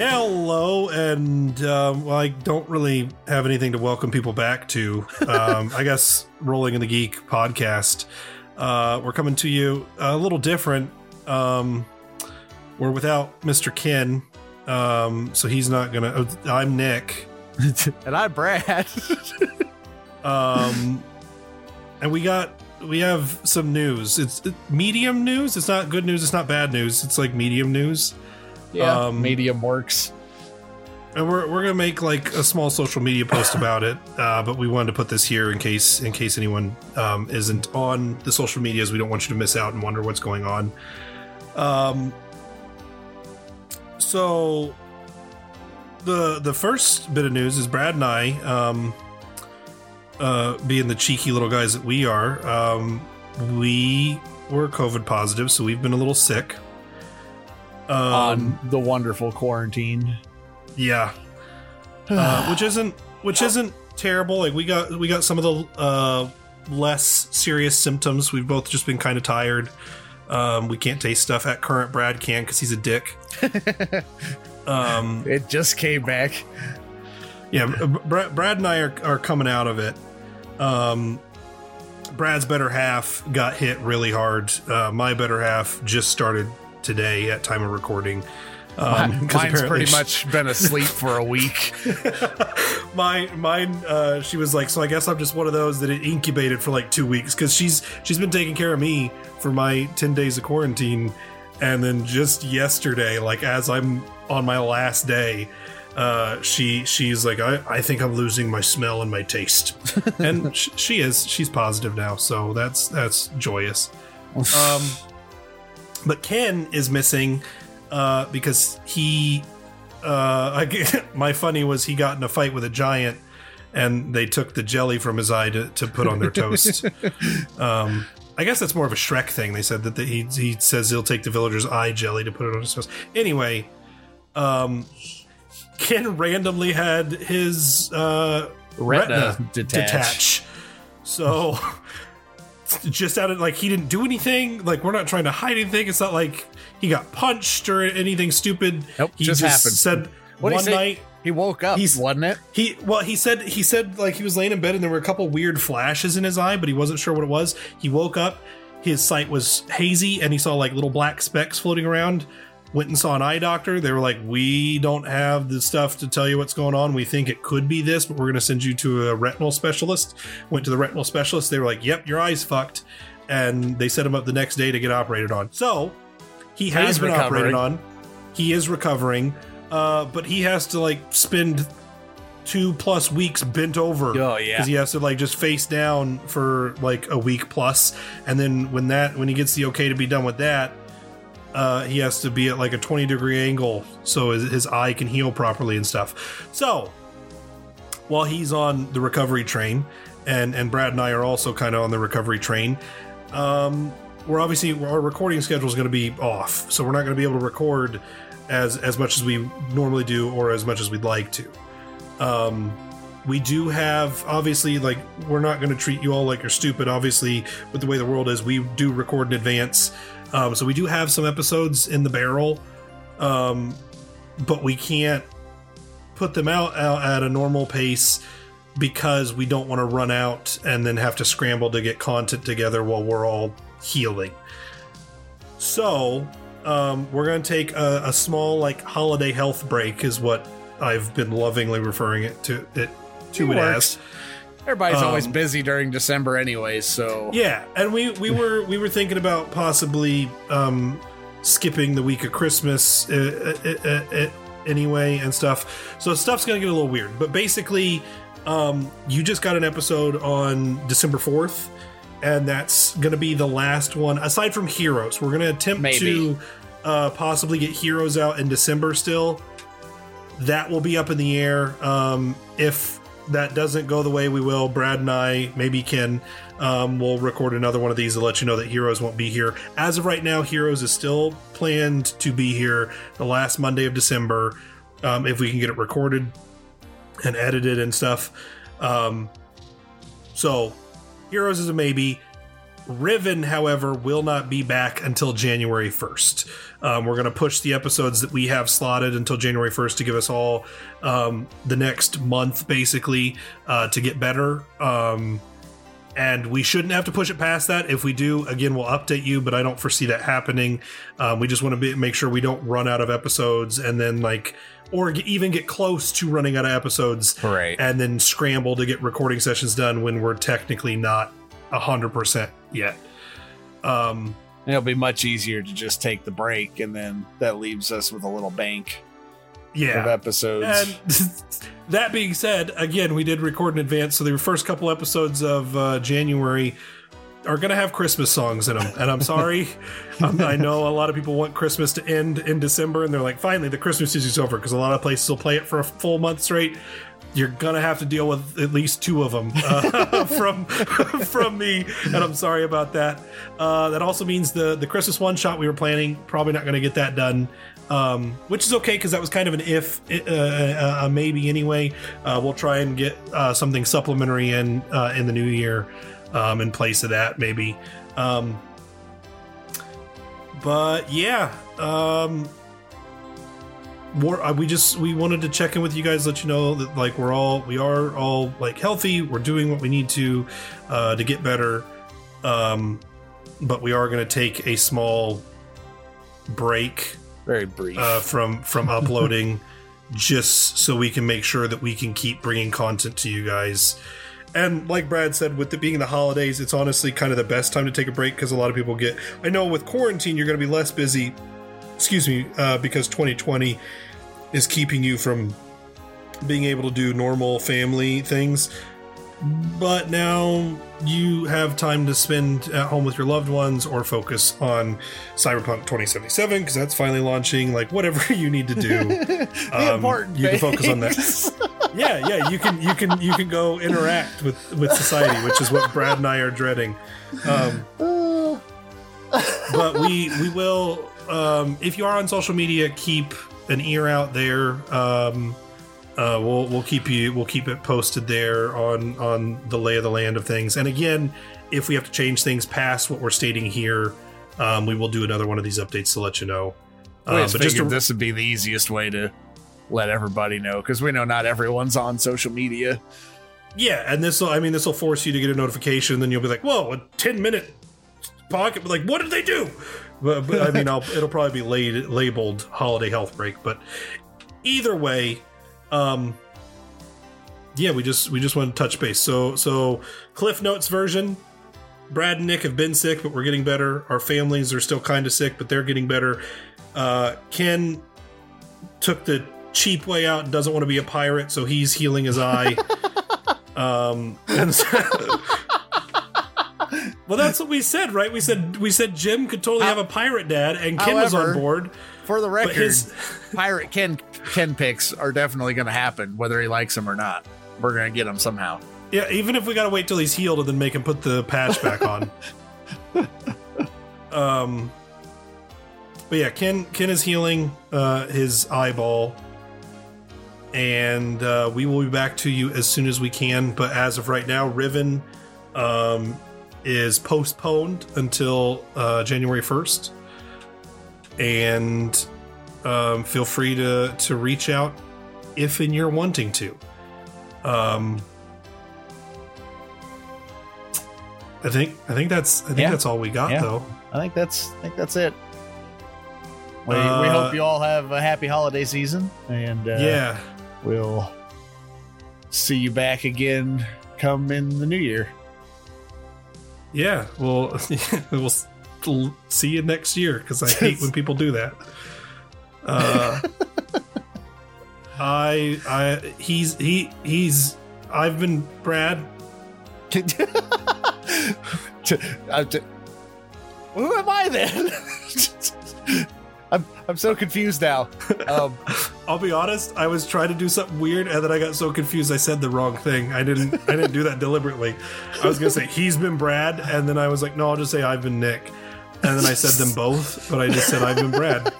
Hello, and well, I don't really have anything to welcome people back to. I guess Rolling in the Geek podcast. We're coming to you a little different. We're without Mr. Ken, so he's not going to... I'm Nick. And I'm Brad. And we have some news. It's medium news. It's not good news. It's not bad news. It's like medium news. Yeah, medium works. And we're gonna make like a small social media post about it, but we wanted to put this here in case anyone isn't on the social medias. We don't want you to miss out and wonder what's going on. So the first bit of news is Brad and I, being the cheeky little guys that we are, we were COVID positive, so we've been a little sick. On the wonderful quarantine, yeah, which isn't terrible. Like we got some of the less serious symptoms. We've both just been kind of tired. We can't taste stuff at current. Brad can because he's a dick. It just came back. Yeah, Brad and I are coming out of it. Brad's better half got hit really hard. My better half just started today at time of recording. Mine's pretty much been asleep for a week. Mine, she was like, so I guess I'm just one of those that it incubated for like 2 weeks, because she's been taking care of me for my 10 days of quarantine, and then just yesterday, like as I'm on my last day, she's like, I think I'm losing my smell and my taste. And she's positive now, so that's joyous. But Ken is missing because he, my funny was he got in a fight with a giant and they took the jelly from his eye to put on their toast. I guess that's more of a Shrek thing. They said that he says he'll take the villager's eye jelly to put it on his toast. Anyway, Ken randomly had his retina detach. So... just out of, like, he didn't do anything. Like, we're not trying to hide anything. It's not like he got punched or anything stupid. Nope, he just happened. Said what one night he woke up, wasn't it? He said like he was laying in bed and there were a couple weird flashes in his eye, but he wasn't sure what it was. He woke up, his sight was hazy, and he saw like little black specks floating around. Went and saw an eye doctor. They were like, we don't have the stuff to tell you what's going on. We think it could be this, but we're going to send you to a retinal specialist. Went to the retinal specialist. They were like, yep, your eye's fucked. And they set him up the next day to get operated on. So he has been operated on. He is recovering, but he has to like spend 2+ weeks bent over. Oh yeah, because he has to like just face down for like a week plus. And then when he gets the okay to be done with that, he has to be at like a 20-degree angle so his eye can heal properly and stuff. So while he's on the recovery train, and Brad and I are also kind of on the recovery train, our recording schedule is going to be off, so we're not going to be able to record as much as we normally do or as much as we'd like to. We do have, obviously, like, we're not going to treat you all like you're stupid. Obviously, with the way the world is, we do record in advance. So we do have some episodes in the barrel, but we can't put them out at a normal pace because we don't want to run out and then have to scramble to get content together while we're all healing. So we're going to take a small like holiday health break is what I've been lovingly referring it to as. Everybody's always busy during December anyways, so yeah. And we were thinking about possibly skipping the week of Christmas anyway and stuff. So stuff's going to get a little weird. But basically, you just got an episode on December 4th, and that's going to be the last one. Aside from Heroes, we're going to attempt to possibly get Heroes out in December still. That will be up in the air. If that doesn't go the way we will, Brad and I, maybe Ken, will record another one of these to let you know that Heroes won't be here. As of right now, Heroes is still planned to be here the last Monday of December, if we can get it recorded and edited and stuff. So Heroes is a maybe. Riven, however, will not be back until January 1st. We're going to push the episodes that we have slotted until January 1st to give us all the next month, basically, to get better. And we shouldn't have to push it past that. If we do, again, we'll update you, but I don't foresee that happening. We just want to make sure we don't run out of episodes and then or even get close to running out of episodes, right, and then scramble to get recording sessions done when we're technically not 100% yet. It'll be much easier to just take the break, and then that leaves us with a little bank of episodes. And that being said, again, we did record in advance, so the first couple episodes of January are going to have Christmas songs in them, and I'm sorry. I know a lot of people want Christmas to end in December, and they're like, finally, the Christmas season's over, because a lot of places will play it for a full month straight. You're going to have to deal with at least two of them from me, and I'm sorry about that. That also means the Christmas one shot we were planning, probably not going to get that done, which is okay, because that was kind of an maybe anyway. We'll try and get something supplementary in the new year in place of that, maybe. But yeah, we wanted to check in with you guys, let you know that we are all healthy, we're doing what we need to get better, but we are going to take a small break, very brief, from uploading, just so we can make sure that we can keep bringing content to you guys. And like Brad said, with it being the holidays, it's honestly kind of the best time to take a break, because a lot of people I know with quarantine you're going to be less busy, because 2020 is keeping you from being able to do normal family things. But now you have time to spend at home with your loved ones, or focus on Cyberpunk 2077 because that's finally launching. Whatever you need to do, you can focus on that. Yeah, you can go interact with society, which is what Brad and I are dreading. But we will. If you are on social media, keep an ear out there. We'll keep it posted there on the lay of the land of things. And again, if we have to change things past what we're stating here, we will do another one of these updates to let you know. This would be the easiest way to let everybody know, because we know not everyone's on social media. Yeah, and this will force you to get a notification. Then you'll be like, "Whoa, a 10-minute pocket!" What did they do? But I mean, it'll probably be labeled holiday health break. But either way, we just want to touch base. So Cliff Notes version: Brad and Nick have been sick, but we're getting better. Our families are still kind of sick, but they're getting better. Ken took the cheap way out and doesn't want to be a pirate, so he's healing his eye. Well, that's what we said, right? We said Jim could totally have a pirate dad, and Ken was on board. For the record, pirate Ken picks are definitely going to happen, whether he likes them or not. We're going to get them somehow. Yeah, even if we got to wait till he's healed and then make him put the patch back on. But yeah, Ken is healing his eyeball, and we will be back to you as soon as we can. But as of right now, Riven is postponed until January 1st. and feel free to reach out if and you're wanting to. I think that's all we got though. I think that's it. We hope you all have a happy holiday season, and we'll see you back again come in the new year. Yeah, we'll see you next year, because I hate when people do that. I've been Brad. Who am I then? I'm so confused now. I'll be honest. I was trying to do something weird, and then I got so confused I said the wrong thing. I didn't do that deliberately. I was gonna say he's been Brad, and then I was like, no, I'll just say I've been Nick, and then I said them both, but I just said I've been Brad,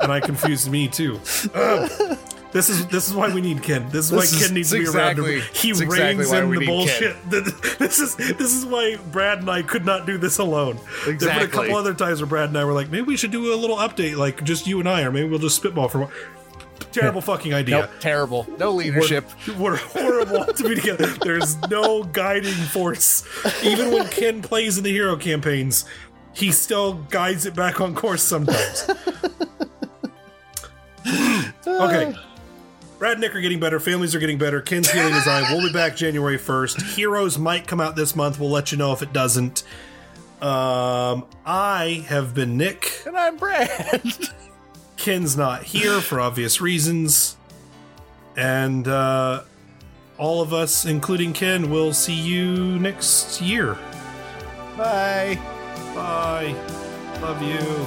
and I confused me too. This is why we need Ken. This is why Ken needs to be around. He reins in the bullshit. This is why Brad and I could not do this alone. Exactly. There were a couple other times where Brad and I were like, maybe we should do a little update, like just you and I, or maybe we'll just spitball for a while. Terrible fucking idea. Nope, terrible. No leadership. We're horrible to be together. There's no guiding force. Even when Ken plays in the hero campaigns, he still guides it back on course sometimes. Okay. Brad and Nick are getting better. Families are getting better. Ken's healing his eye. We'll be back January 1st. Heroes might come out this month. We'll let you know if it doesn't. I have been Nick. And I'm Brad. Ken's not here for obvious reasons. And all of us, including Ken, will see you next year. Bye. Bye. Love you.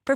for